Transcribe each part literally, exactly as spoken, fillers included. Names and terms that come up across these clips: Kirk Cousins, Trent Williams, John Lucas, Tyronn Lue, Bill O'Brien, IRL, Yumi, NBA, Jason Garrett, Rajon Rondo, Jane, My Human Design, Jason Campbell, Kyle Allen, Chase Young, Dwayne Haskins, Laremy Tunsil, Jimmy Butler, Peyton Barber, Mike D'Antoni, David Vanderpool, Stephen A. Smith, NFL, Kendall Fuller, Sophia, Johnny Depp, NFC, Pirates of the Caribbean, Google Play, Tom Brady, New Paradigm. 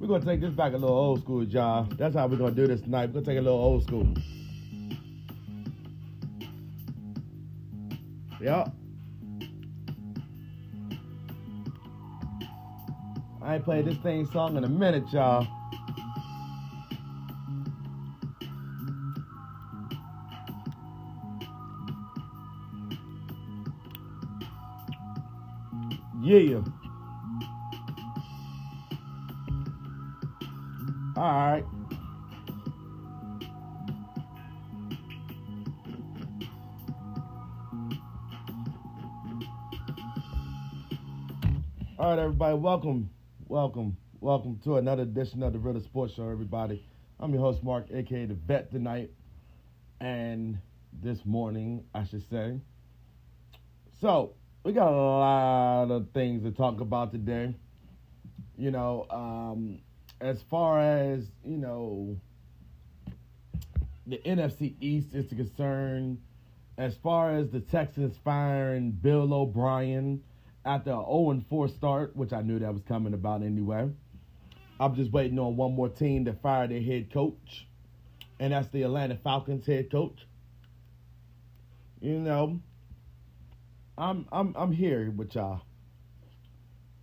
We're going to take this back a little old school, y'all. That's how we're going to do this tonight. We're going to take it a little old school. Yup. I ain't played this theme song in a minute, y'all. Yeah. Alright. Alright, everybody, welcome. Welcome. Welcome to another edition of the Real Sports Show, everybody. I'm your host, Mark, a k a the Vet tonight. And this morning, I should say. So, we got a lot of things to talk about today. You know, um, as far as, you know, the N F C East is concerned, as far as the Texans firing Bill O'Brien after an oh and four start, which I knew that was coming about anyway. I'm just waiting on one more team to fire their head coach, and that's the Atlanta Falcons head coach. You know, I'm I'm I'm here with y'all.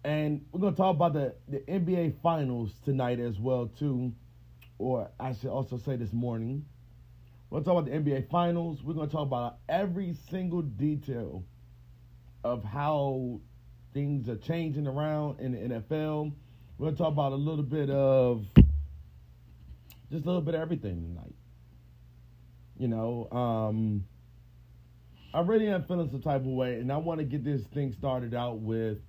And we're going to talk about the, the N B A Finals tonight as well, too. Or I should also say this morning. We're going to talk about the N B A Finals. We're going to talk about every single detail of how things are changing around in the N F L. We're going to talk about a little bit of, just a little bit of everything tonight. You know, um, I really am feeling some type of way, and I want to get this thing started out with,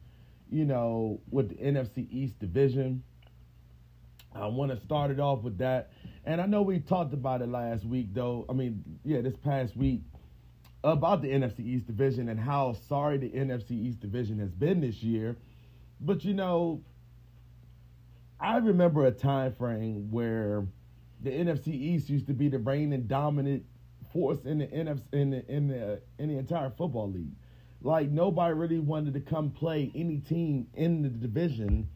you know, with the N F C East division. I want to start it off with that. And I know we talked about it last week, though. I mean, yeah, this past week, about the N F C East division and how sorry the N F C East division has been this year. But, you know, I remember a time frame where the N F C East used to be the reigning dominant force in the N F C, in the, in the, in the entire football league. Like, nobody really wanted to come play any team in the division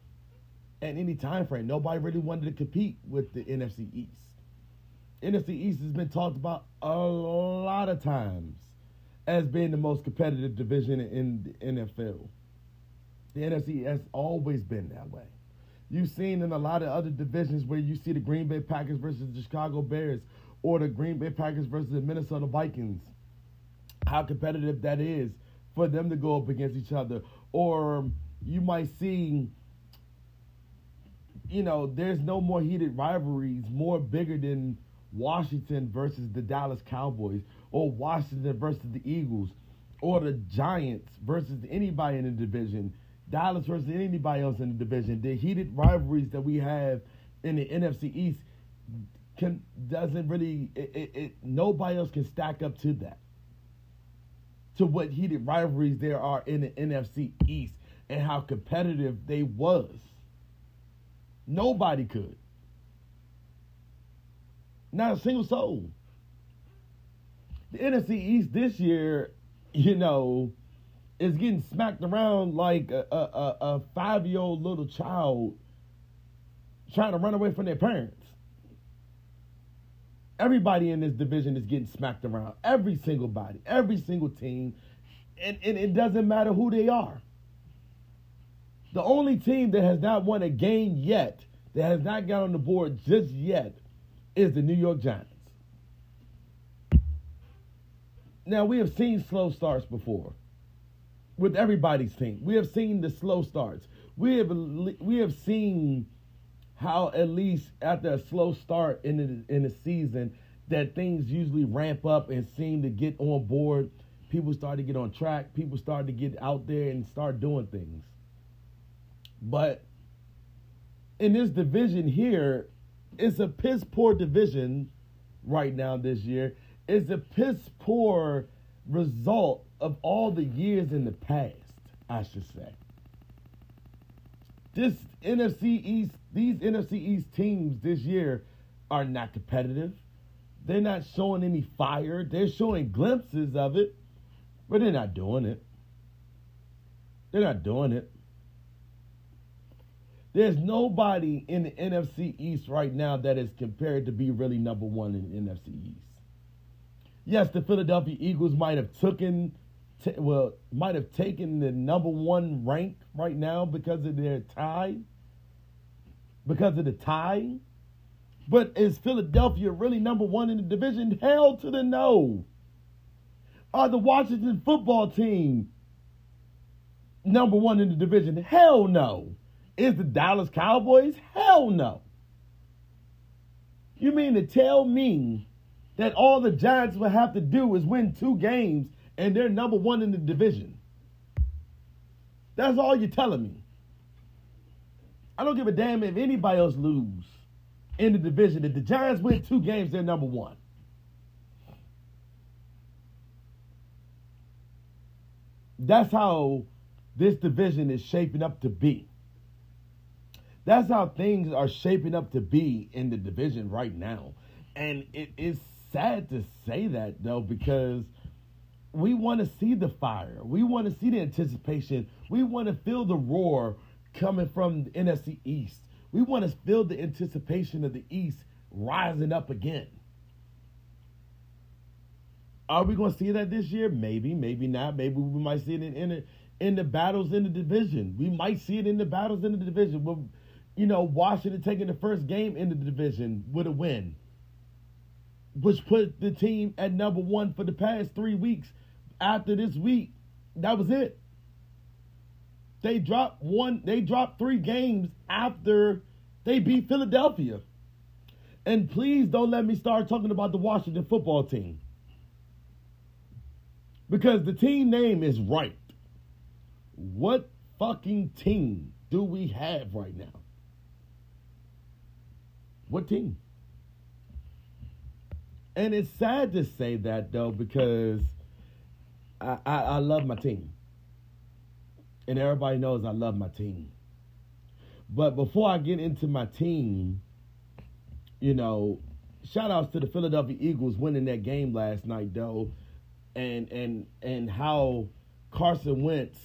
at any time frame. Nobody really wanted to compete with the N F C East. N F C East has been talked about a lot of times as being the most competitive division in the N F L. The N F C has always been that way. You've seen in a lot of other divisions where you see the Green Bay Packers versus the Chicago Bears or the Green Bay Packers versus the Minnesota Vikings, how competitive that is for them to go up against each other. Or you might see, you know, there's no more heated rivalries more bigger than Washington versus the Dallas Cowboys, or Washington versus the Eagles, or the Giants versus anybody in the division, Dallas versus anybody else in the division. The heated rivalries that we have in the N F C East can doesn't really, it, it, it nobody else can stack up to that, to what heated rivalries there are in the N F C East and how competitive they was. Nobody could. Not a single soul. The N F C East this year, you know, is getting smacked around like a, a, a five-year-old little child trying to run away from their parents. Everybody in this division is getting smacked around. Every single body, every single team. And, and it doesn't matter who they are. The only team that has not won a game yet, that has not got on the board just yet, is the New York Giants. Now, we have seen slow starts before with everybody's team. We have seen the slow starts. We have we have seen how at least after a slow start in the, in the season, that things usually ramp up and seem to get on board. People start to get on track. People start to get out there and start doing things. But in this division here, it's a piss poor division right now this year. It's a piss poor result of all the years in the past, I should say. This N F C East, these N F C East teams this year are not competitive. They're not showing any fire. They're showing glimpses of it, but they're not doing it. They're not doing it. There's nobody in the N F C East right now that is compared to be really number one in the N F C East. Yes, the Philadelphia Eagles might have taken, t- well, might have taken the number one rank right now because of their tie, because of the tie. But is Philadelphia really number one in the division? Hell to the no. Are the Washington football team number one in the division? Hell no. Is the Dallas Cowboys? Hell no. You mean to tell me that all the Giants will have to do is win two games and they're number one in the division? That's all you're telling me. I don't give a damn if anybody else lose in the division. If the Giants win two games, they're number one. That's how this division is shaping up to be. That's how things are shaping up to be in the division right now. And it is sad to say that, though, because we want to see the fire. We want to see the anticipation. We want to feel the roar coming from the N F C East. We want to feel the anticipation of the East rising up again. Are we going to see that this year? Maybe, maybe not. Maybe we might see it in, in, the, in the battles in the division. We might see it in the battles in the division. We'll, you know, Washington taking the first game in the division with a win, which put the team at number one for the past three weeks. After this week, that was it. They dropped one. They dropped three games after they beat Philadelphia. And please don't let me start talking about the Washington football team, because the team name is right. What fucking team do we have right now? What team? And it's sad to say that, though, because I, I, I love my team. And everybody knows I love my team. But before I get into my team, you know, shout-outs to the Philadelphia Eagles winning that game last night, though, and and and how Carson Wentz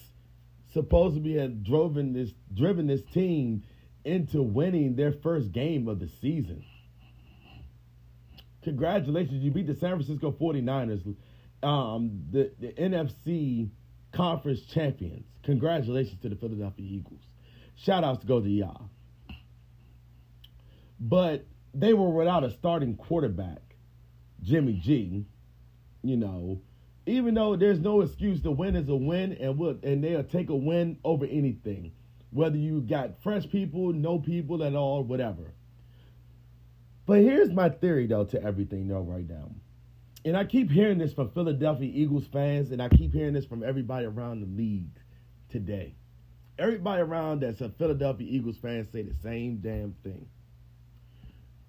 supposedly had driven this, driven this team into winning their first game of the season. Congratulations, you beat the San Francisco forty-niners, um, the, the N F C Conference champions. Congratulations to the Philadelphia Eagles. Shout-outs to go to y'all. But they were without a starting quarterback, Jimmy G. You know, even though there's no excuse, the win is a win, and we'll, and they'll take a win over anything, whether you got fresh people, no people at all, whatever. But here's my theory, though, to everything, though, right now. And I keep hearing this from Philadelphia Eagles fans, and I keep hearing this from everybody around the league today. Everybody around that's a Philadelphia Eagles fan say the same damn thing.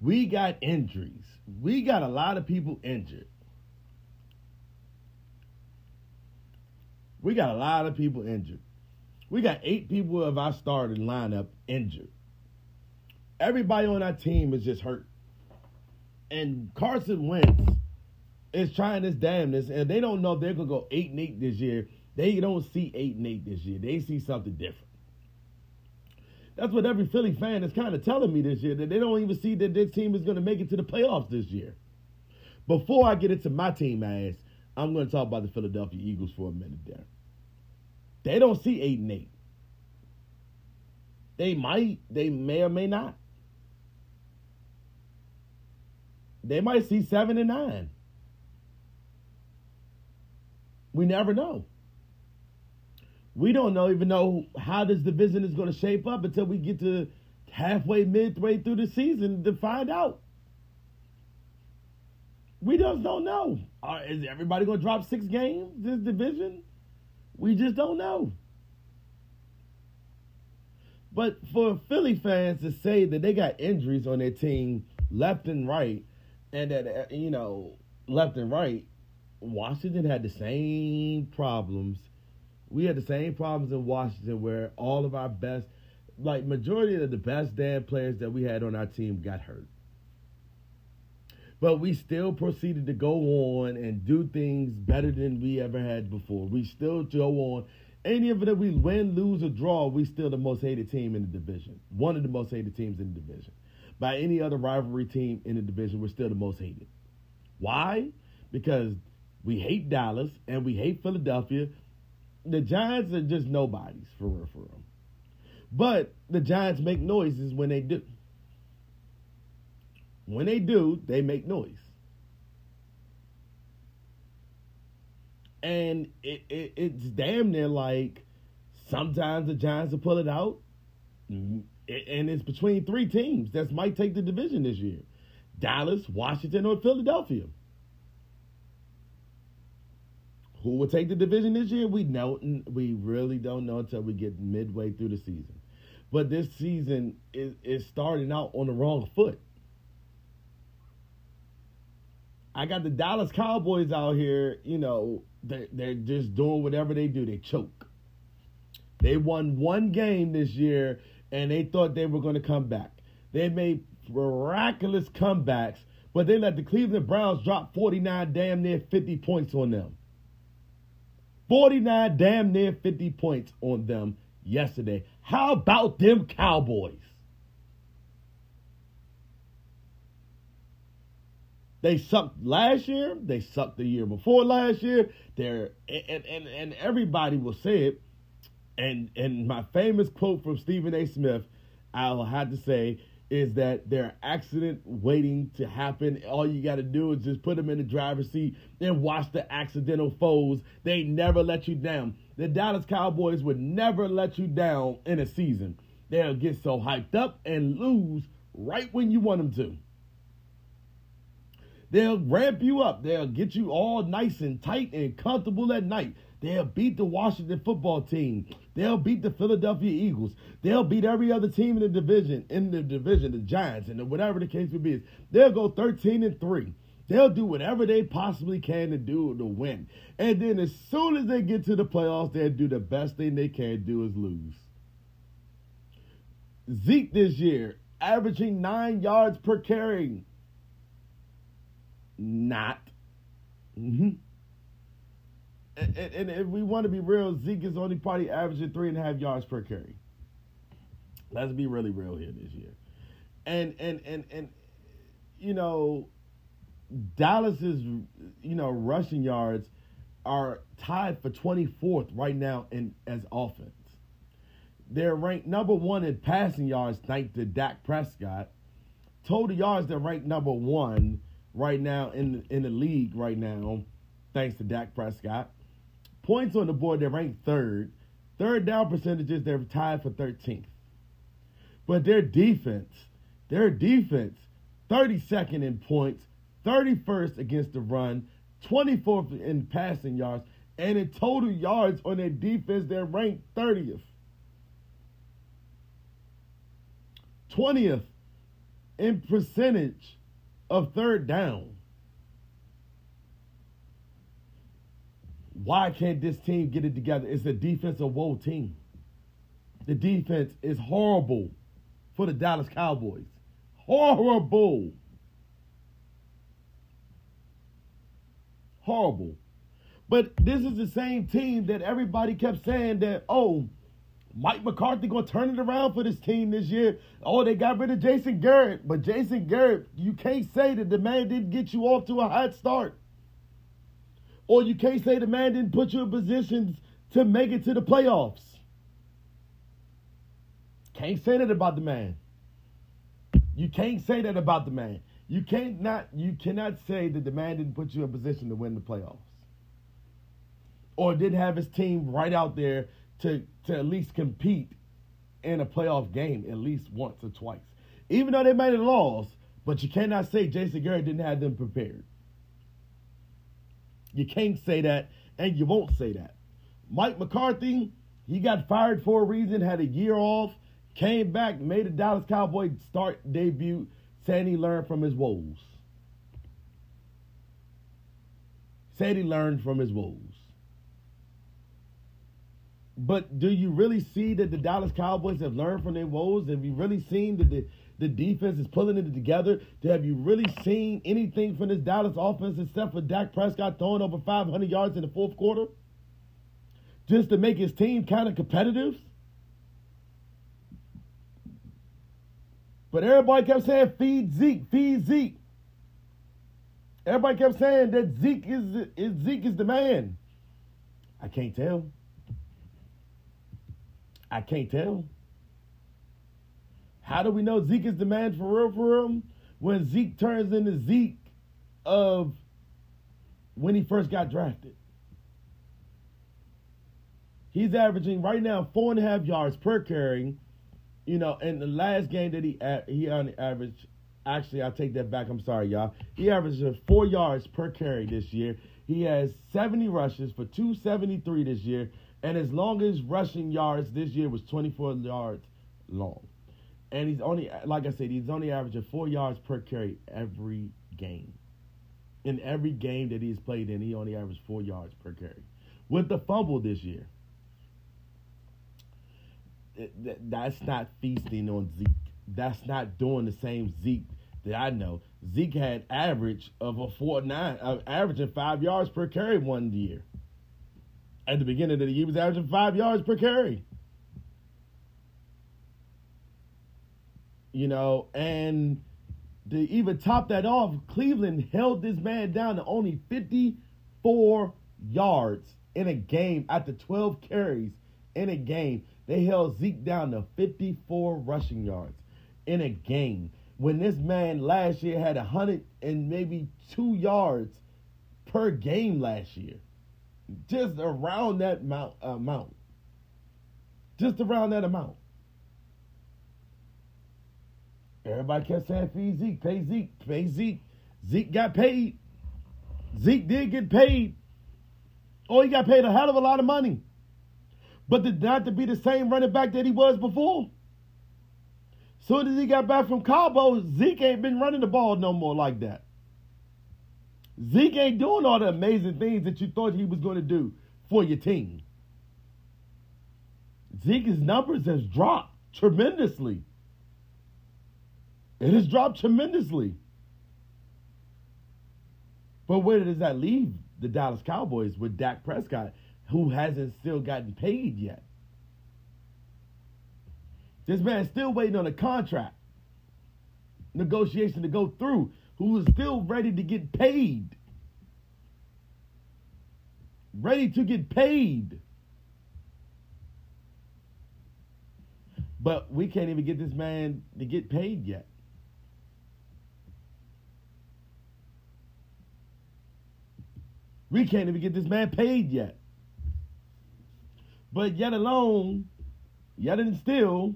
We got injuries. We got a lot of people injured. We got a lot of people injured. We got eight people of our starting lineup injured. Everybody on our team is just hurt. And Carson Wentz is trying his damnness, and they don't know if they're going to go eight and eight this year. They don't see eight and eight this year. They see something different. That's what every Philly fan is kind of telling me this year, that they don't even see that this team is going to make it to the playoffs this year. Before I get into my team ass, I'm going to talk about the Philadelphia Eagles for a minute there. They don't see eight and eight. They might, they may or may not. They might see seven and nine. We never know. We don't know even know how this division is going to shape up until we get to halfway, midway through the season to find out. We just don't know. Are, is everybody going to drop six games this division? We just don't know. But for Philly fans to say that they got injuries on their team left and right, and that, you know, left and right, Washington had the same problems. We had the same problems in Washington where all of our best, like majority of the best damn players that we had on our team got hurt. But we still proceeded to go on and do things better than we ever had before. We still go on any of it that we win, lose, or draw, we still the most hated team in the division. One of the most hated teams in the division. By any other rivalry team in the division, we're still the most hated. Why? Because we hate Dallas and we hate Philadelphia. The Giants are just nobodies, for real, for real. But the Giants make noises when they do. When they do, they make noise. And it, it it's damn near like sometimes the Giants will pull it out. And it's between three teams that might take the division this year. Dallas, Washington, or Philadelphia. Who will take the division this year? We know, we really don't know until we get midway through the season. But this season is, is starting out on the wrong foot. I got the Dallas Cowboys out here, you know, they're, they're just doing whatever they do. They choke. They won one game this year, and they thought they were going to come back. They made miraculous comebacks, but they let the Cleveland Browns drop forty-nine, damn near fifty points on them. forty-nine, damn near fifty points on them yesterday. How about them Cowboys? They sucked last year. They sucked the year before last year. They're, and, and, and everybody will say it. And, and my famous quote from Stephen A. Smith, I'll have to say, is that they're accident waiting to happen. All you got to do is just put them in the driver's seat and watch the accidental foes. They never let you down. The Dallas Cowboys would never let you down in a season. They'll get so hyped up and lose right when you want them to. They'll ramp you up. They'll get you all nice and tight and comfortable at night. They'll beat the Washington football team. They'll beat the Philadelphia Eagles. They'll beat every other team in the division, in the division, the Giants, and the, whatever the case may be. They'll go thirteen and three. They'll do whatever they possibly can to do to win. And then as soon as they get to the playoffs, they'll do the best thing they can do is lose. Zeke this year, averaging nine yards per carry. Not. Mm-hmm. And, and, and if we want to be real, Zeke is only probably averaging three and a half yards per carry. Let's be really real here this year. And, and, and, and you know, Dallas's, you know, rushing yards are tied for twenty-fourth right now in as offense. They're ranked number one in passing yards thanks to Dak Prescott. Total yards, they're ranked number one right now in the, in the league right now, thanks to Dak Prescott. Points on the board, they're ranked third. Third down percentages, they're tied for thirteenth. But their defense, their defense, thirty-second in points, thirty-first against the run, twenty-fourth in passing yards, and in total yards on their defense, they're ranked thirtieth. twentieth in percentage of third down. Why can't this team get it together? It's a defensive woe team. The defense is horrible for the Dallas Cowboys. Horrible. Horrible. But this is the same team that everybody kept saying that, oh, Mike McCarthy going to turn it around for this team this year. Oh, they got rid of Jason Garrett. But Jason Garrett, you can't say that the man didn't get you off to a hot start. Or you can't say the man didn't put you in positions to make it to the playoffs. Can't say that about the man. You can't say that about the man. You can't not, you cannot say that the man didn't put you in position to win the playoffs. Or didn't have his team right out there to, to at least compete in a playoff game at least once or twice. Even though they might have lost, but you cannot say Jason Garrett didn't have them prepared. You can't say that, and you won't say that. Mike McCarthy, he got fired for a reason, had a year off, came back, made a Dallas Cowboy start debut, saying he learned from his woes. Said he learned from his woes. But do you really see that the Dallas Cowboys have learned from their woes? Have you really seen that the, the defense is pulling it together? Have you really seen anything from this Dallas offense except for Dak Prescott throwing over five hundred yards in the fourth quarter? just to make his team kind of competitive. But everybody kept saying, feed Zeke, feed Zeke. Everybody kept saying that Zeke is, is, Zeke is the man. I can't tell. I can't tell. How do we know Zeke is the man for real, for real? When Zeke turns into Zeke of when he first got drafted. He's averaging right now four and a half yards per carry. You know, in the last game that he he on average, actually I take that back. I'm sorry, y'all. He averages four yards per carry this year. He has seventy rushes for two seventy-three this year, and his longest rushing yards this year was twenty-four yards long. And he's only, like I said, he's only averaging four yards per carry every game. In every game that he's played in, he only averaged four yards per carry. With the fumble this year, that's not feasting on Zeke. That's not doing the same Zeke that I know. Zeke had average of a four nine, of averaging five yards per carry one year. At the beginning of the year, he was averaging five yards per carry. You know, and to even top that off, Cleveland held this man down to only fifty-four yards in a game after twelve carries in a game. They held Zeke down to fifty-four rushing yards in a game when this man last year had one hundred and maybe two yards per game last year. Just around that amount. amount. Just around that amount. Everybody kept saying, feed Zeke, pay Zeke, pay Zeke. Zeke got paid. Zeke did get paid. Oh, he got paid a hell of a lot of money. But did not to be the same running back that he was before. Soon as he got back from Cabo, Zeke ain't been running the ball no more like that. Zeke ain't doing all the amazing things that you thought he was going to do for your team. Zeke's numbers has dropped tremendously. It has dropped tremendously. But where does that leave the Dallas Cowboys with Dak Prescott, who hasn't still gotten paid yet? This man's still waiting on a contract negotiation to go through, who is still ready to get paid. Ready to get paid. But we can't even get this man to get paid yet. We can't even get this man paid yet. But yet alone, yet and still,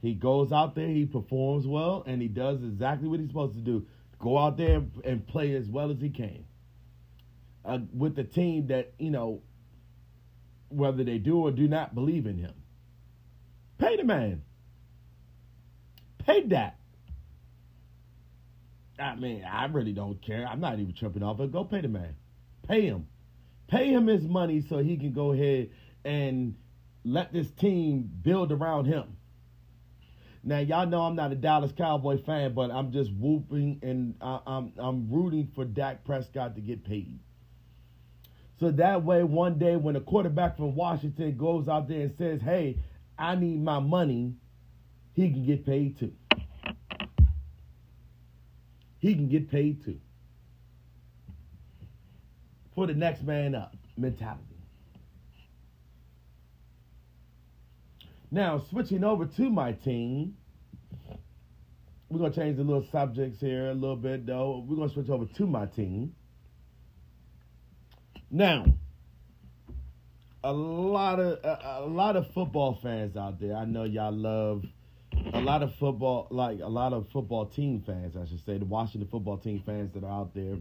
he goes out there, he performs well, and he does exactly what he's supposed to do. Go out there and play as well as he can. Uh, with the team that, you know, whether they do or do not believe in him. Pay the man. Pay that. I mean, I really don't care. I'm not even tripping off it. Go pay the man. Pay him. Pay him his money so he can go ahead and let this team build around him. Now, y'all know I'm not a Dallas Cowboy fan, but I'm just whooping and I, I'm I'm rooting for Dak Prescott to get paid. So that way, one day when a quarterback from Washington goes out there and says, hey, I need my money, he can get paid too. He can get paid too. For the next man up mentality. Now, switching over to my team, we're going to change the little subjects here a little bit, though. We're going to switch over to my team. Now, a lot of a, a lot of football fans out there, I know y'all love a lot of football, like a lot of football team fans, I should say, the Washington football team fans that are out there.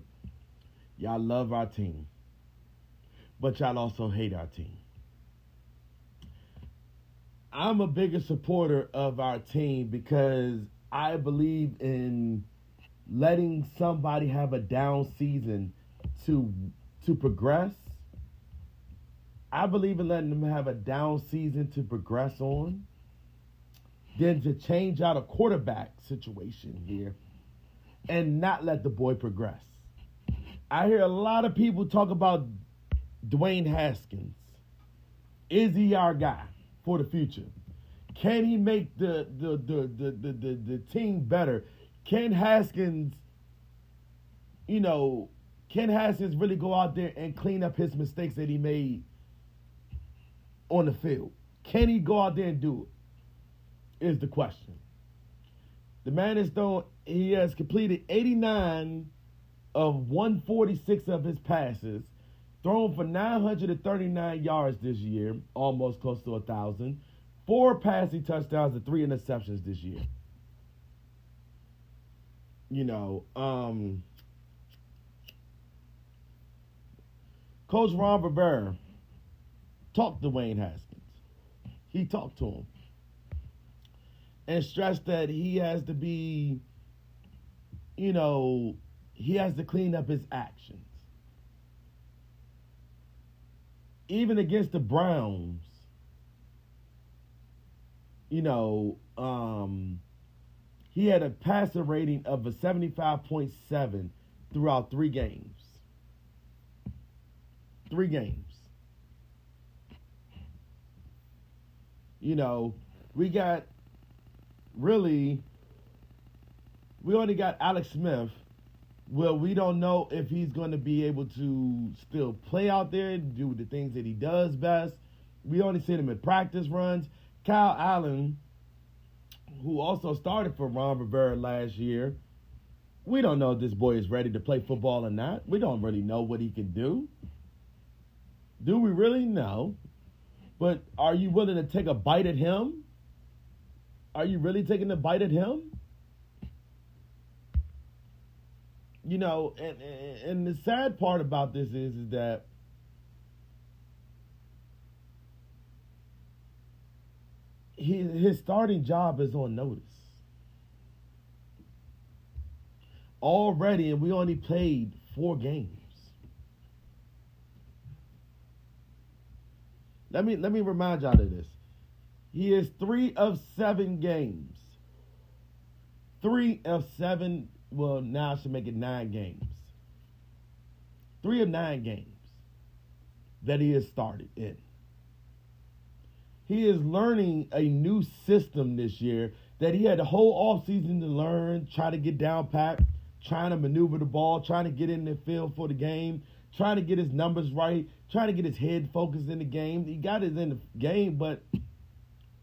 Y'all love our team, but y'all also hate our team. I'm a bigger supporter of our team because I believe in letting somebody have a down season to to progress. I believe in letting them have a down season to progress on. Then to change out a quarterback situation here and not let the boy progress. I hear a lot of people talk about Dwayne Haskins. Is he our guy for the future? Can he make the the the the the, the, the team better? Can Haskins, you know, can Haskins really go out there and clean up his mistakes that he made on the field? Can he go out there and do it? Is the question. The man is throwing, he has completed eighty-nine of one forty-six of his passes, thrown for nine hundred thirty-nine yards this year, almost close to one thousand, four passing touchdowns and three interceptions this year. You know, um, Coach Ron Rivera talked to Wayne Haskins. He talked to him and stressed that he has to be, you know, he has to clean up his actions. Even against the Browns, you know, um, he had a passer rating of a seventy-five point seven throughout three games. Three games. You know, we got really, we only got Alex Smith. Well, we don't know if he's going to be able to still play out there, do the things that he does best. We only see him in practice runs. Kyle Allen, who also started for Ron Rivera last year, we don't know if this boy is ready to play football or not. We don't really know what he can do. Do we really? No. But are you willing to take a bite at him? Are you really taking a bite at him? You know, and, and the sad part about this is, is that he, his starting job is on notice. Already, and we only played four games. Let me let me remind y'all of this. He is three of seven games. Three of seven. Well, now I should make it nine games. Three of nine games that he has started in. He is learning a new system this year that he had the whole offseason to learn, try to get down pat, trying to maneuver the ball, trying to get in the field for the game, trying to get his numbers right, trying to get his head focused in the game. He got it in the game, but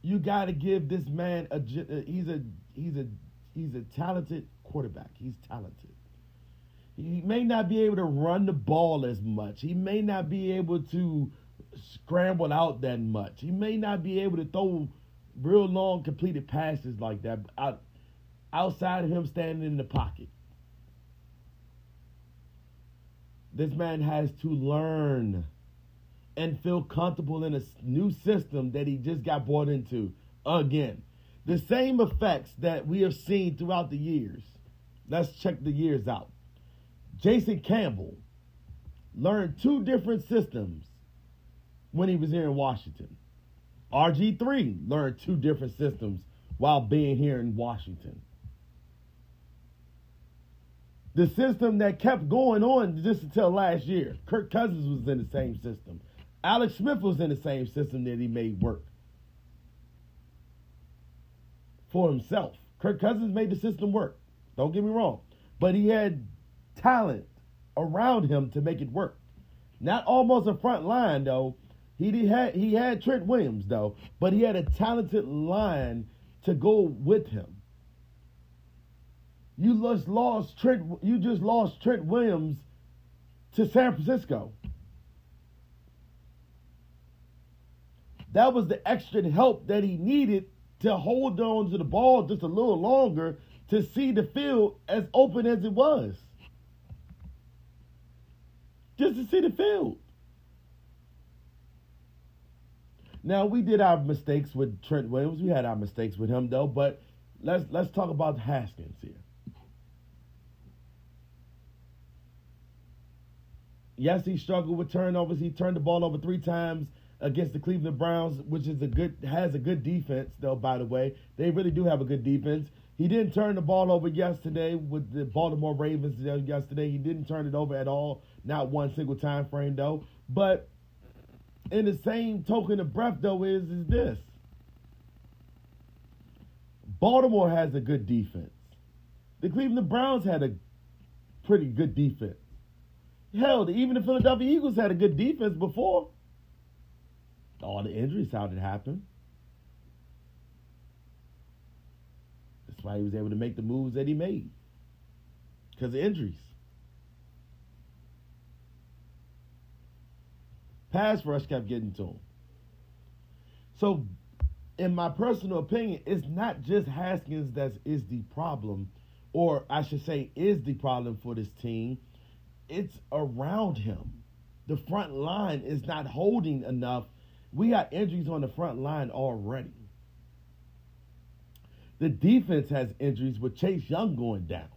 you got to give this man a he's a he's a he's a talented quarterback. He's talented. He may not be able to run the ball as much. He may not be able to scramble out that much. He may not be able to throw real long completed passes like that out, outside of him standing in the pocket. This man has to learn and feel comfortable in a new system that he just got bought into. Again, the same effects that we have seen throughout the years. Let's check the years out. Jason Campbell learned two different systems when he was here in Washington. R G three learned two different systems while being here in Washington. The system that kept going on just until last year. Kirk Cousins was in the same system. Alex Smith was in the same system that he made work for himself. Kirk Cousins made the system work. Don't get me wrong. But he had talent around him to make it work. Not almost a front line, though. He did had, he had Trent Williams, though. But he had a talented line to go with him. You just lost Trent. You just lost Trent Williams to San Francisco. That was the extra help that he needed to hold on to the ball just a little longer to see the field as open as it was. Just to see the field. Now, we did our mistakes with Trent Williams. We had our mistakes with him, though, but let's let's talk about Haskins here. Yes, he struggled with turnovers. He turned the ball over three times against the Cleveland Browns, which is a good has a good defense, though, by the way. They really do have a good defense. He didn't turn the ball over yesterday with the Baltimore Ravens yesterday. He didn't turn it over at all, not one single time frame, though. But in the same token of breath, though, is, is this. Baltimore has a good defense. The Cleveland Browns had a pretty good defense. Hell, even the Philadelphia Eagles had a good defense before. All the injuries, how did it happen? That's why he was able to make the moves that he made. Because of injuries. Pass rush kept getting to him. So, in my personal opinion, it's not just Haskins that is the problem, or I should say is the problem for this team. It's around him. The front line is not holding enough. We got injuries on the front line already. The defense has injuries with Chase Young going down.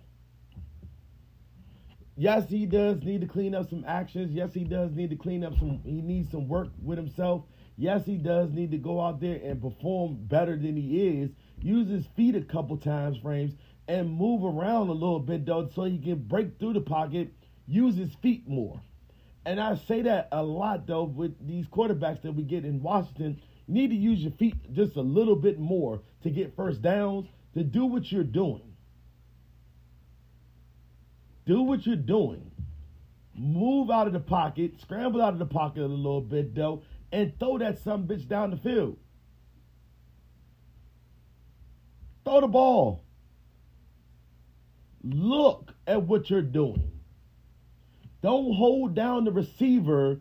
Yes, he does need to clean up some actions. Yes, he does need to clean up some, he needs some work with himself. Yes, he does need to go out there and perform better than he is. Use his feet a couple times frames and move around a little bit, though, so he can break through the pocket, use his feet more. And I say that a lot, though, with these quarterbacks that we get in Washington. You need to use your feet just a little bit more to get first downs, to do what you're doing. Do what you're doing. Move out of the pocket. Scramble out of the pocket a little bit, though. And throw that sumbitch down the field. Throw the ball. Look at what you're doing. Don't hold down the receiver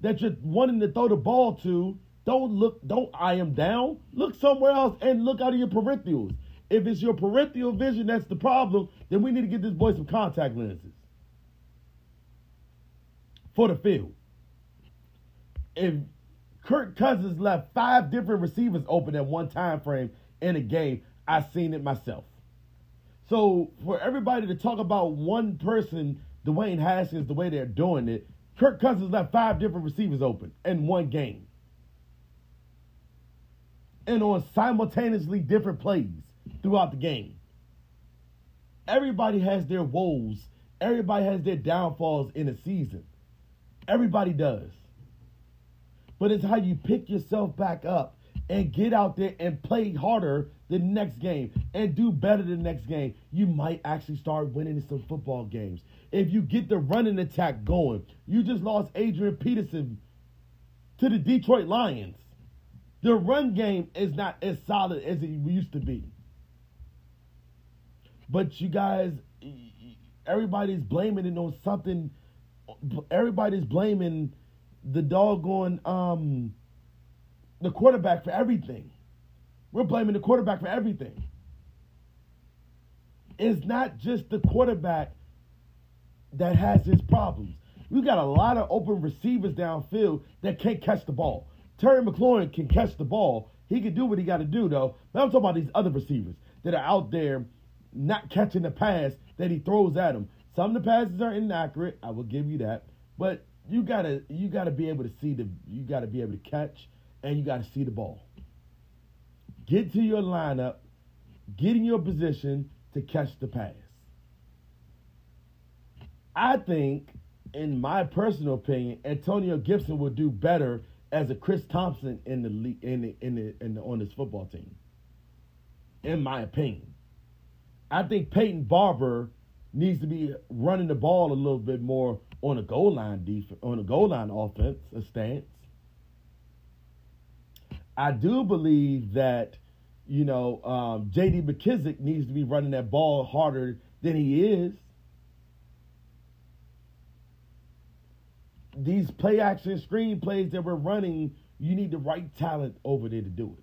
that you're wanting to throw the ball to. Don't look, don't eye him down. Look somewhere else and look out of your peripherals. If it's your peripheral vision that's the problem, then we need to get this boy some contact lenses for the field. If Kirk Cousins left five different receivers open at one time frame in a game, I've seen it myself. So for everybody to talk about one person, Dwayne Haskins, the way they're doing it, Kirk Cousins left five different receivers open in one game. And on simultaneously different plays throughout the game. Everybody has their woes. Everybody has their downfalls in a season. Everybody does. But it's how you pick yourself back up and get out there and play harder the next game and do better the next game. You might actually start winning some football games. If you get the running attack going, you just lost Adrian Peterson to the Detroit Lions. The run game is not as solid as it used to be. But you guys, everybody's blaming it on something. Everybody's blaming the doggone, um, the quarterback for everything. We're blaming the quarterback for everything. It's not just the quarterback that has his problems. We got a lot of open receivers downfield that can't catch the ball. Terry McLaurin can catch the ball. He can do what he got to do, though. But I'm talking about these other receivers that are out there not catching the pass that he throws at him. Some of the passes are inaccurate. I will give you that. But you gotta you gotta be able to see the you gotta be able to catch and you gotta see the ball. Get to your lineup, get in your position to catch the pass. I think, in my personal opinion, Antonio Gibson will do better as a Chris Thompson in the league, in the, in the, in the, on this football team. In my opinion. I think Peyton Barber needs to be running the ball a little bit more on a goal line defense, on a goal line offense, a stance. I do believe that, you know, um, J D McKissic needs to be running that ball harder than he is. These play action screen plays that we're running, you need the right talent over there to do it.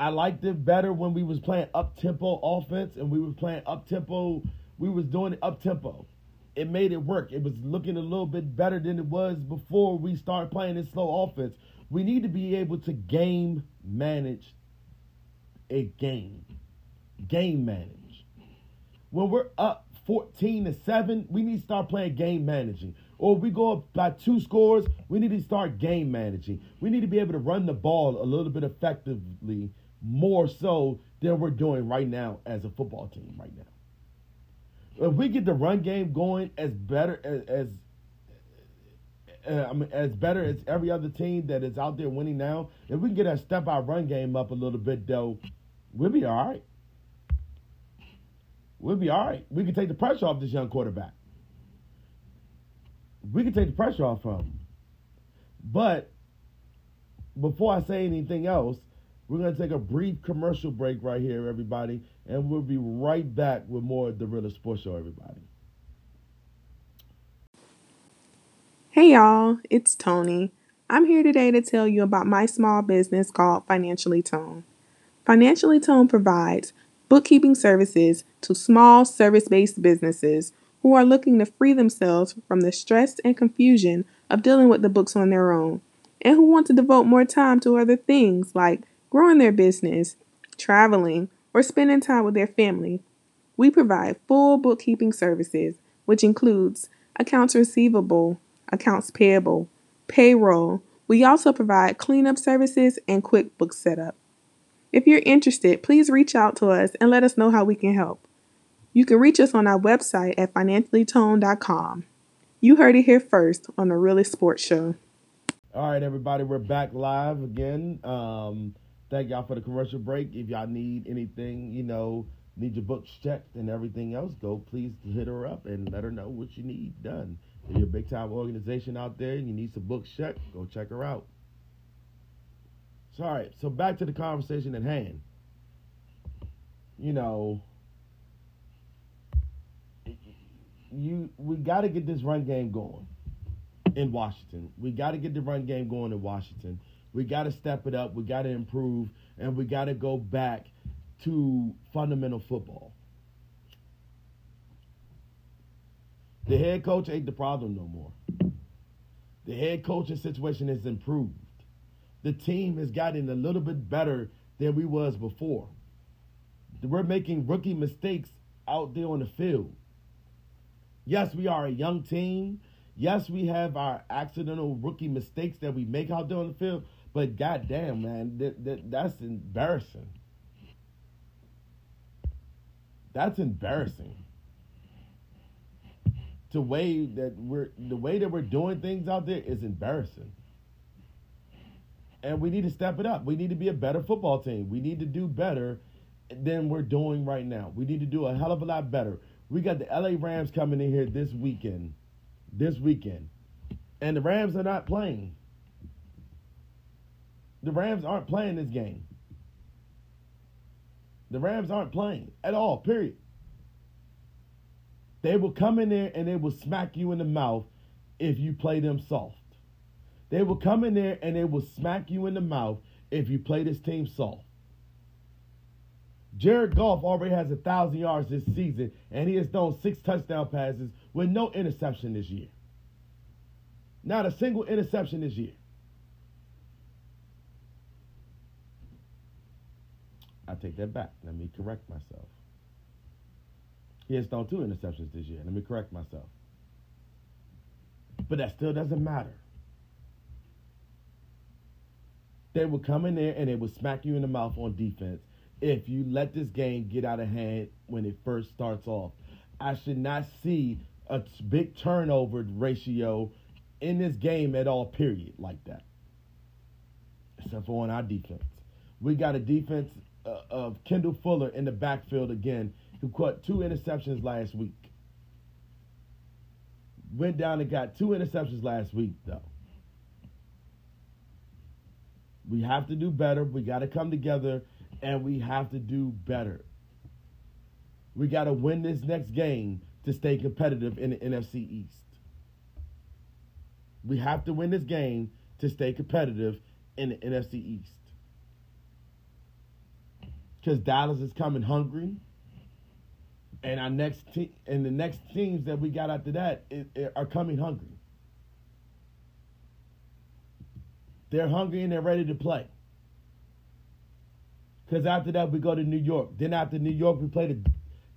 I liked it better when we was playing up-tempo offense and we were playing up-tempo. We was doing it up-tempo. It made it work. It was looking a little bit better than it was before we started playing this slow offense. We need to be able to game manage a game. Game manage. When we're up fourteen to seven, we need to start playing game managing. Or if we go up by two scores, we need to start game managing. We need to be able to run the ball a little bit effectively, more so than we're doing right now as a football team right now. If we get the run game going as better as as, uh, I mean, as better as every other team that is out there winning now, if we can get that step-out run game up a little bit, though, we'll be all right. We'll be all right. We can take the pressure off this young quarterback. We can take the pressure off of him. But before I say anything else, we're going to take a brief commercial break right here, everybody, and we'll be right back with more of The Realest Sports Show, everybody. Hey, y'all. It's Tony. I'm here today to tell you about my small business called Financially Tone. Financially Tone provides bookkeeping services to small service-based businesses who are looking to free themselves from the stress and confusion of dealing with the books on their own, and who want to devote more time to other things like growing their business, traveling, or spending time with their family. We provide full bookkeeping services, which includes accounts receivable, accounts payable, payroll. We also provide cleanup services and QuickBooks setup. If you're interested, please reach out to us and let us know how we can help. You can reach us on our website at financially tone dot com. You heard it here first on The Realest Sports Show. All right, everybody, we're back live again. Um, thank y'all for the commercial break. If y'all need anything, you know, need your books checked and everything else, go please hit her up and let her know what you need done. If you're a big-time organization out there and you need some books checked, go check her out. So, all right, so back to the conversation at hand. You know, you we got to get this run game going in Washington. We got to get the run game going in Washington. We got to step it up. We got to improve, and we got to go back to fundamental football. The head coach ain't the problem no more. The head coaching situation has improved. The team has gotten a little bit better than we was before. We're making rookie mistakes out there on the field. Yes, we are a young team. Yes, we have our accidental rookie mistakes that we make out there on the field. But goddamn, man, that, that, that's embarrassing. That's embarrassing. The way that we're the way that we're doing things out there is embarrassing, and we need to step it up. We need to be a better football team. We need to do better than we're doing right now. We need to do a hell of a lot better. We got the L A Rams coming in here this weekend, this weekend, and the Rams are not playing. The Rams aren't playing this game. The Rams aren't playing at all. Period. They will come in there and they will smack you in the mouth if you play them soft. They will come in there and they will smack you in the mouth if you play this team soft. Jared Goff already has one thousand yards this season, and he has thrown six touchdown passes with no interception this year. Not a single interception this year. I take that back. Let me correct myself. He has thrown two interceptions this year. Let me correct myself. But that still doesn't matter. They will come in there and they will smack you in the mouth on defense if you let this game get out of hand when it first starts off. I should not see a big turnover ratio in this game at all, period, like that. Except for on our defense. We got a defense of Kendall Fuller in the backfield again, who caught two interceptions last week. Went down and got two interceptions last week, though. We have to do better. We got to come together, and we have to do better. We got to win this next game to stay competitive in the N F C East. We have to win this game to stay competitive in the N F C East. Because Dallas is coming hungry. And our next te- and the next teams that we got after that is, are coming hungry. They're hungry and they're ready to play. Because after that, we go to New York. Then after New York, we play the,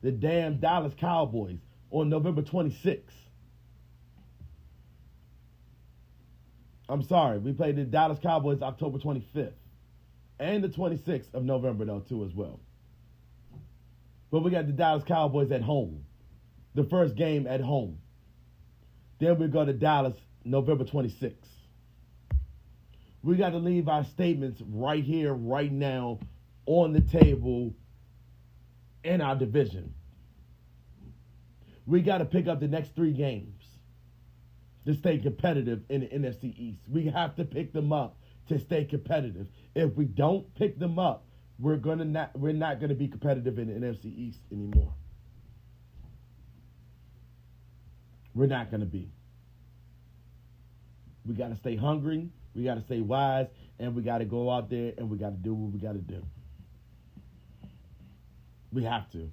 the damn Dallas Cowboys on November twenty-sixth. I'm sorry. We played the Dallas Cowboys October twenty-fifth. And the twenty-sixth of November, though, too, as well. But we got the Dallas Cowboys at home. The first game at home. Then we go to Dallas November twenty-sixth. We got to leave our statements right here, right now, on the table in our division. We got to pick up the next three games to stay competitive in the N F C East. We have to pick them up to stay competitive. If we don't pick them up, we're gonna not we're not gonna be competitive in the N F C East anymore. We're not gonna be. We gotta stay hungry, we gotta stay wise, and we gotta go out there and we gotta do what we gotta do. We have to.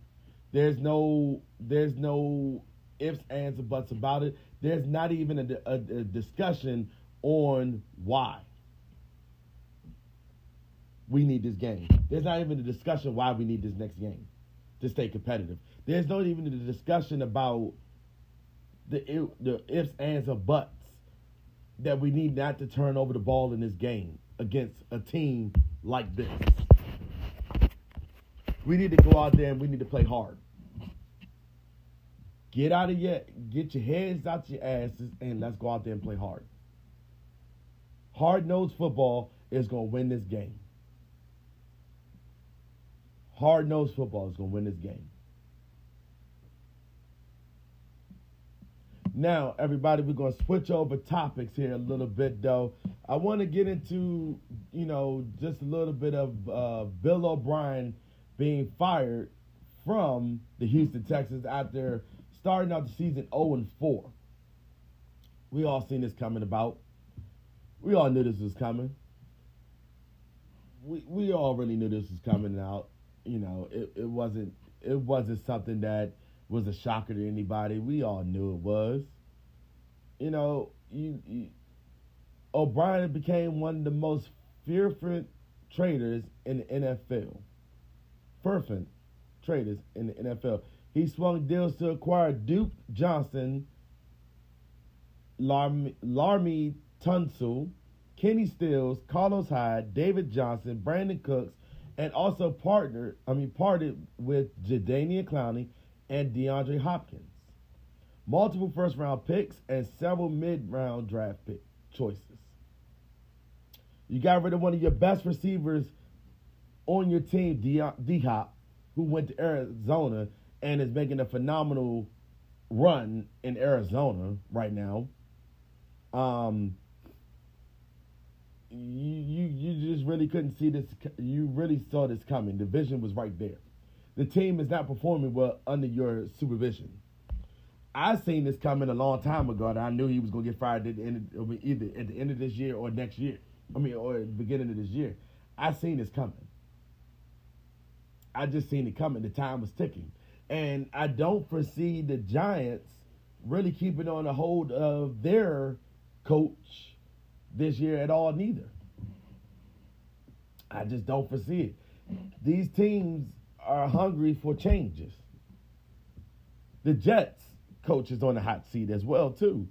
There's no there's no ifs, ands, or buts about it. There's not even a, a, a discussion on why we need this game. There's not even a discussion why we need this next game to stay competitive. There's not even a discussion about the, the ifs, ands, or buts that we need not to turn over the ball in this game against a team like this. We need to go out there and we need to play hard. Get out of your, get your heads out your asses, and let's go out there and play hard. Hard-nosed football is going to win this game. Hard-nosed football is going to win this game. Now, everybody, we're going to switch over topics here a little bit, though. I want to get into, you know, just a little bit of uh, Bill O'Brien being fired from the Houston Texans after starting out the season oh and four. We all seen this coming about. We all knew this was coming. We we all really knew this was coming out. You know, it, it wasn't it wasn't something that was a shocker to anybody. We all knew it was. You know, you, you, O'Brien became one of the most fearful traders in the N F L. Fearful traders in the N F L. He swung deals to acquire Duke Johnson, Laremy Tunsil, Kenny Stills, Carlos Hyde, David Johnson, Brandon Cooks, and also partnered, I mean, parted with Jadeveon Clowney and DeAndre Hopkins. Multiple first-round picks and several mid-round draft pick choices. You got rid of one of your best receivers on your team, D-Hop, who went to Arizona and is making a phenomenal run in Arizona right now. Um, you, you you just really couldn't see this. You really saw this coming. The vision was right there. The team is not performing well under your supervision. I seen this coming a long time ago, and I knew he was going to get fired at the end of, either at the end of this year or next year. I mean, or at the beginning of this year. I seen this coming. I just seen it coming. The time was ticking. And I don't foresee the Giants really keeping on a hold of their coach this year at all, neither. I just don't foresee it. These teams are hungry for changes. The Jets coach is on the hot seat as well, too.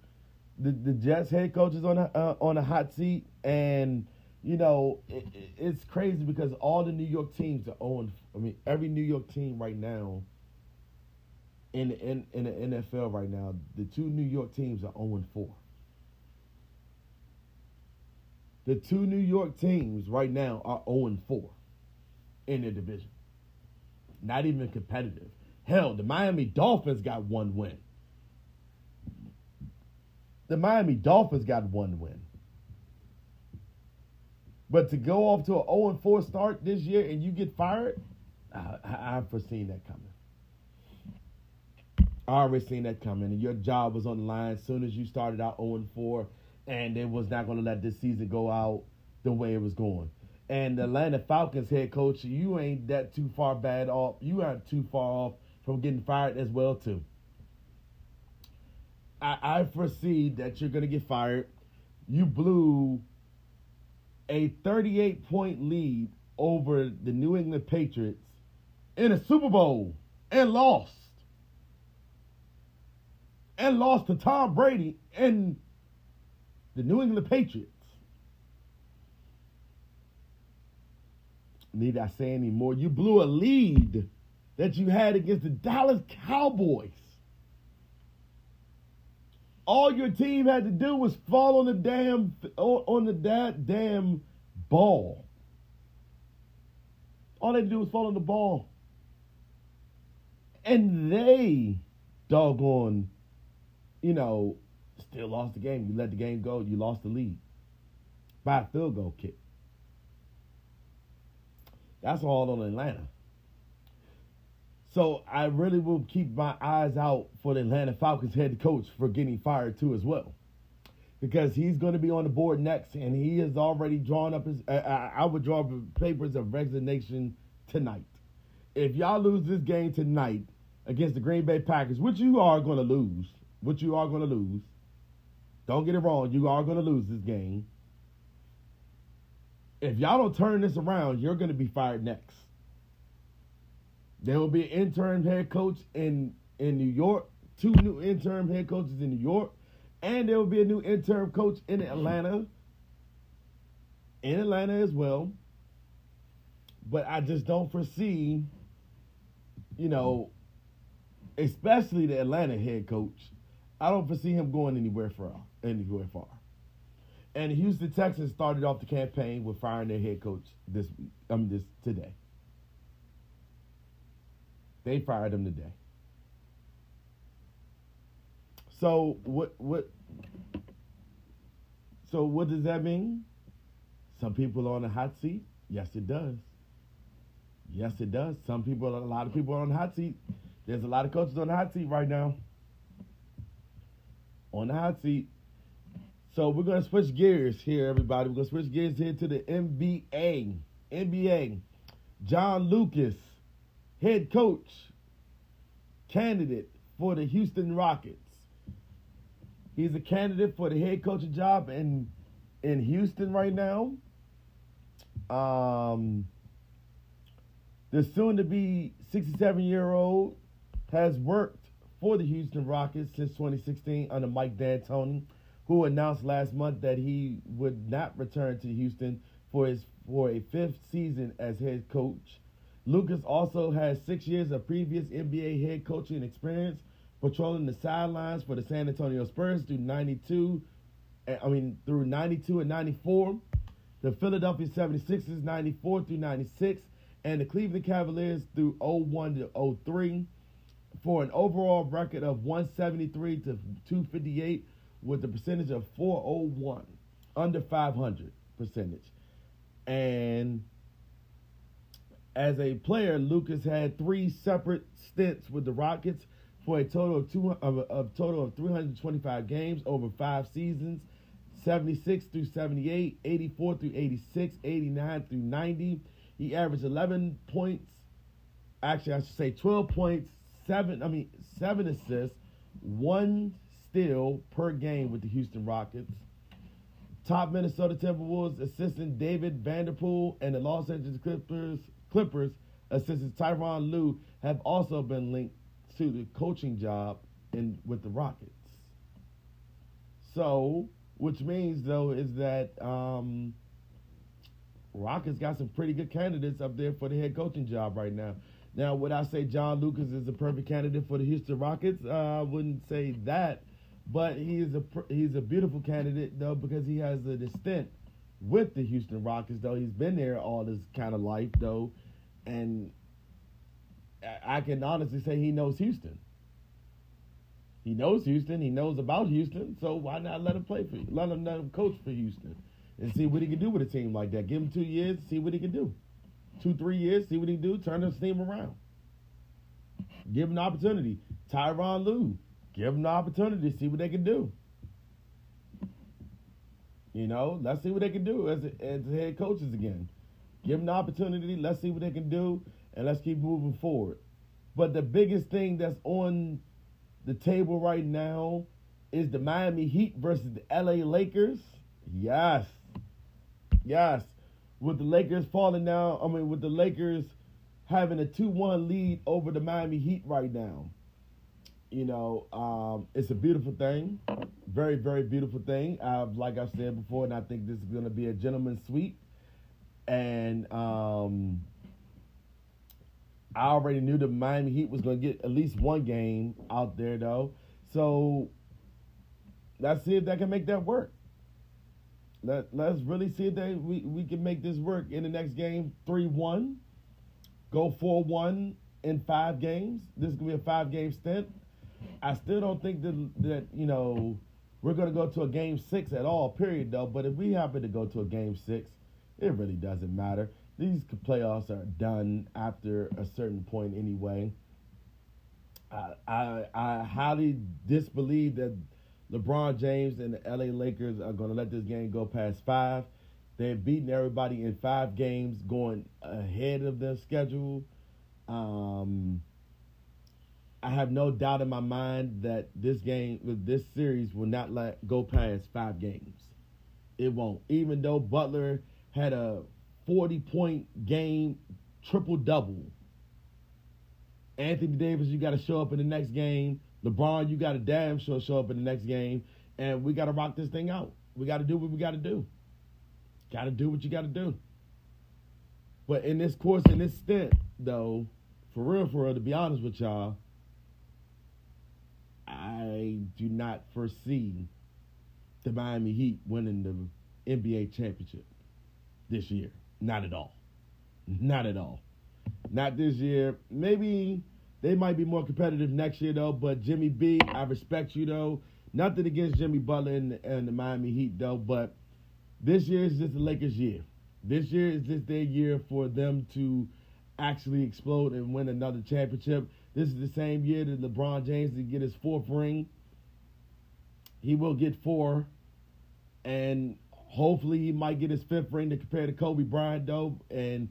The, the Jets head coach is on a, uh, on a hot seat. And, you know, it, it's crazy because all the New York teams are on. I mean, every New York team right now In, in in the N F L right now, the two New York teams are oh and four. The two New York teams right now are oh and four in their division. Not even competitive. Hell, the Miami Dolphins got one win. The Miami Dolphins got one win. But to go off to an oh and four start this year and you get fired, I, I, I've foreseen that coming. I already seen that coming. And your job was on the line as soon as you started out oh and four, and they was not going to let this season go out the way it was going. And the Atlanta Falcons head coach, you ain't that too far bad off. You aren't too far off from getting fired as well, too. I, I foresee that you're going to get fired. You blew a thirty-eight point lead over the New England Patriots in a Super Bowl and lost. And lost to Tom Brady and the New England Patriots. Need I say any more? You blew a lead that you had against the Dallas Cowboys. All your team had to do was fall on the damn on the that damn ball. All they had to do was fall on the ball. And they, doggone, you know, still lost the game. You let the game go. You lost the lead by a field goal kick. That's all on Atlanta. So I really will keep my eyes out for the Atlanta Falcons head coach for getting fired too as well, because he's going to be on the board next, and he has already drawn up his. Uh, I would draw up papers of resignation tonight. If y'all lose this game tonight against the Green Bay Packers, which you are going to lose, which you are going to lose, don't get it wrong, you are going to lose this game. If y'all don't turn this around, you're going to be fired next. There will be an interim head coach in, in New York, two new interim head coaches in New York, and there will be a new interim coach in Atlanta, in Atlanta as well. But I just don't foresee... You know, especially the Atlanta head coach, I don't foresee him going anywhere far. Anywhere far. And Houston Texans started off the campaign with firing their head coach this week. Um, this today. They fired him today. So what? What? So what does that mean? Some people are on the hot seat. Yes, it does. Yes, it does. Some people, a lot of people are on the hot seat. There's a lot of coaches on the hot seat right now. On the hot seat. So we're going to switch gears here, everybody. We're going to switch gears here to the N B A. N B A. John Lucas, head coach, candidate for the Houston Rockets. He's a candidate for the head coaching job in, in Houston right now. Um... The soon-to-be sixty-seven-year-old has worked for the Houston Rockets since twenty sixteen under Mike D'Antoni, who announced last month that he would not return to Houston for his for a fifth season as head coach. Lucas also has six years of previous N B A head coaching experience, patrolling the sidelines for the San Antonio Spurs through ninety-two, I mean through ninety-two and ninety-four, the Philadelphia seventy-sixers ninety-four through ninety-six. And the Cleveland Cavaliers through oh one to oh three for an overall record of one seventy-three to two fifty-eight with a percentage of four oh one, under five hundred percentage. And as a player, Lucas had three separate stints with the Rockets for a total of two of, of total of three hundred twenty-five games over five seasons, seventy-six through seventy-eight, eighty-four through eighty-six, eighty-nine through ninety. He averaged eleven points, actually I should say twelve points, seven I mean seven assists, one steal per game with the Houston Rockets. Top Minnesota Timberwolves assistant David Vanderpool and the Los Angeles Clippers Clippers assistant Tyronn Lue have also been linked to the coaching job in with the Rockets. So, which means though is that um, Rockets got some pretty good candidates up there for the head coaching job right now. Now, would I say John Lucas is the perfect candidate for the Houston Rockets? Uh, I wouldn't say that, but he is a he's a beautiful candidate though, because he has a stint with the Houston Rockets though. He's been there all his kind of life though, and I can honestly say he knows Houston. He knows Houston. He knows about Houston. So why not let him play for let him let him coach for Houston? And see what he can do with a team like that. Give him two years, see what he can do. Two, three years, see what he can do. Turn his team around. Give him an opportunity. Tyronn Lue, give him the opportunity. See what they can do. You know, let's see what they can do as a, as head coaches again. Give him the opportunity. Let's see what they can do, and let's keep moving forward. But the biggest thing that's on the table right now is the Miami Heat versus the L A Lakers. Yes. Yes, with the Lakers falling down, I mean, with the Lakers having a two one lead over the Miami Heat right now. You know, um, it's a beautiful thing. Very, very beautiful thing. I've, like I've said before, and I think this is going to be a gentleman's sweep. And um, I already knew the Miami Heat was going to get at least one game out there, though. So Let's see if they can make that work. Let, let's really see if they, we, we can make this work in the next game. three one, go four one in five games. This is going to be a five-game stint. I still don't think that, that you know, we're going to go to a game six at all, period, though. But if we happen to go to a game six, it really doesn't matter. These playoffs are done after a certain point anyway. I I, I highly disbelieve that LeBron James and the L A Lakers are going to let this game go past five. They've beaten everybody in five games, going ahead of their schedule. Um, I have no doubt in my mind that this game, this series, will not let go past five games. It won't. Even though Butler had a forty-point game, triple-double. Anthony Davis, you got to show up in the next game. LeBron, you got to damn sure show up in the next game. And we got to rock this thing out. We got to do what we got to do. Got to do what you got to do. But in this course, in this stint, though, for real, for real, to be honest with y'all, I do not foresee the Miami Heat winning the N B A championship this year. Not at all. Not at all. Not this year. Maybe they might be more competitive next year, though. But Jimmy B, I respect you, though. Nothing against Jimmy Butler and the, and the Miami Heat, though. But this year is just the Lakers' year. This year is just their year for them to actually explode and win another championship. This is the same year that LeBron James did get his fourth ring. He will get four. And hopefully he might get his fifth ring to compare to Kobe Bryant, though. And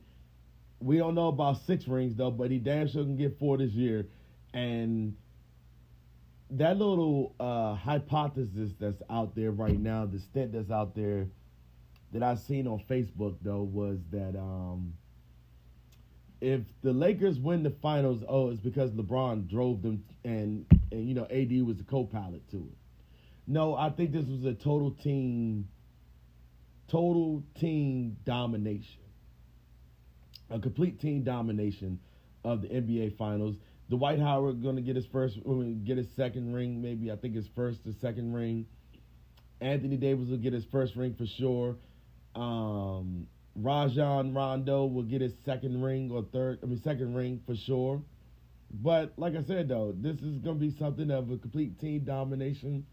we don't know about six rings, though, but he damn sure can get four this year. And that little uh, hypothesis that's out there right now, the stint that's out there that I've seen on Facebook, though, was that um, if the Lakers win the finals, oh, it's because LeBron drove them and, and you know, A D was the co-pilot to it. No, I think this was a total team... Total team domination. A complete team domination of the N B A Finals. Dwight Howard going to get his first, get his second ring, maybe. I think his first or second ring. Anthony Davis will get his first ring for sure. Um, Rajon Rondo will get his second ring or third, I mean second ring for sure. But like I said, though, this is going to be something of a complete team domination.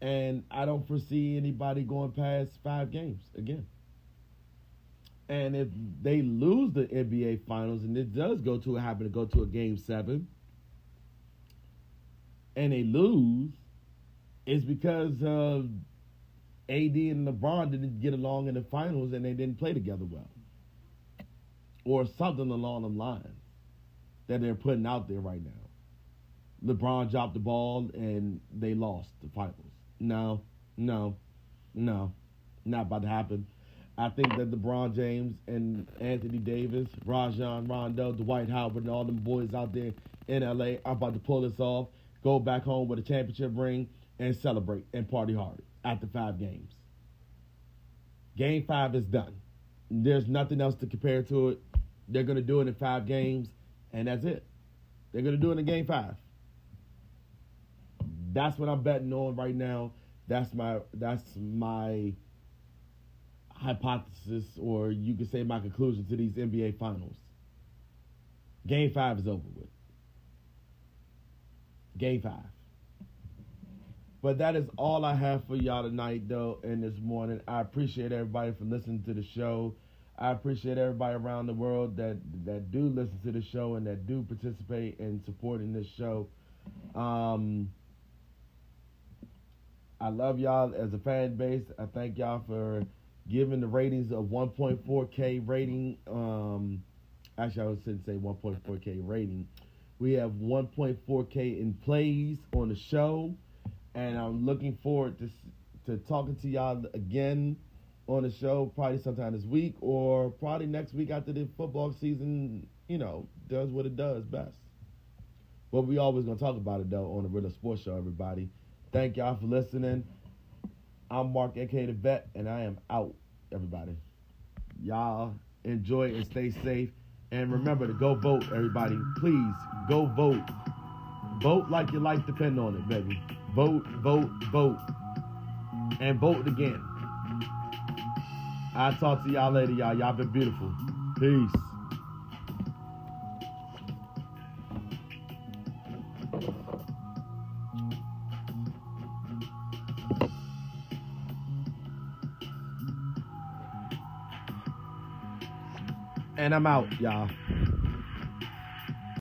And I don't foresee anybody going past five games again. And if they lose the N B A Finals and it does go to, happen to go to a game seven, and they lose, it's because uh, A D and LeBron didn't get along in the finals and they didn't play together well. Or something along them lines that they're putting out there right now. LeBron dropped the ball and they lost the finals. No, no, no, not about to happen. I think that LeBron James and Anthony Davis, Rajon Rondo, Dwight Howard, and all them boys out there in L A are about to pull this off, go back home with a championship ring, and celebrate and party hard after five games. Game five is done. There's nothing else to compare to it. They're going to do it in five games, and that's it. They're going to do it in game five. That's what I'm betting on right now. That's my that's my hypothesis, or you could say my conclusion to these N B A Finals. Game five is over with. Game five. But that is all I have for y'all tonight, though, and this morning. I appreciate everybody for listening to the show. I appreciate everybody around the world that, that do listen to the show and that do participate in supporting this show. Um... I love y'all as a fan base. I thank y'all for giving the ratings of one point four K rating. Um, actually, I shouldn't say one point four K rating. We have one point four K in plays on the show, and I'm looking forward to to talking to y'all again on the show probably sometime this week or probably next week after the football season, you know, does what it does best. But we always going to talk about it, though, on the Real Sports Show, everybody. Thank y'all for listening. I'm Mark, A K A The Vet, and I am out, everybody. Y'all enjoy and stay safe. And remember to go vote, everybody. Please, go vote. Vote like your life depends on it, baby. Vote, vote, vote. and vote again. I'll talk to y'all later, y'all. Y'all been beautiful. Peace. And I'm out, y'all.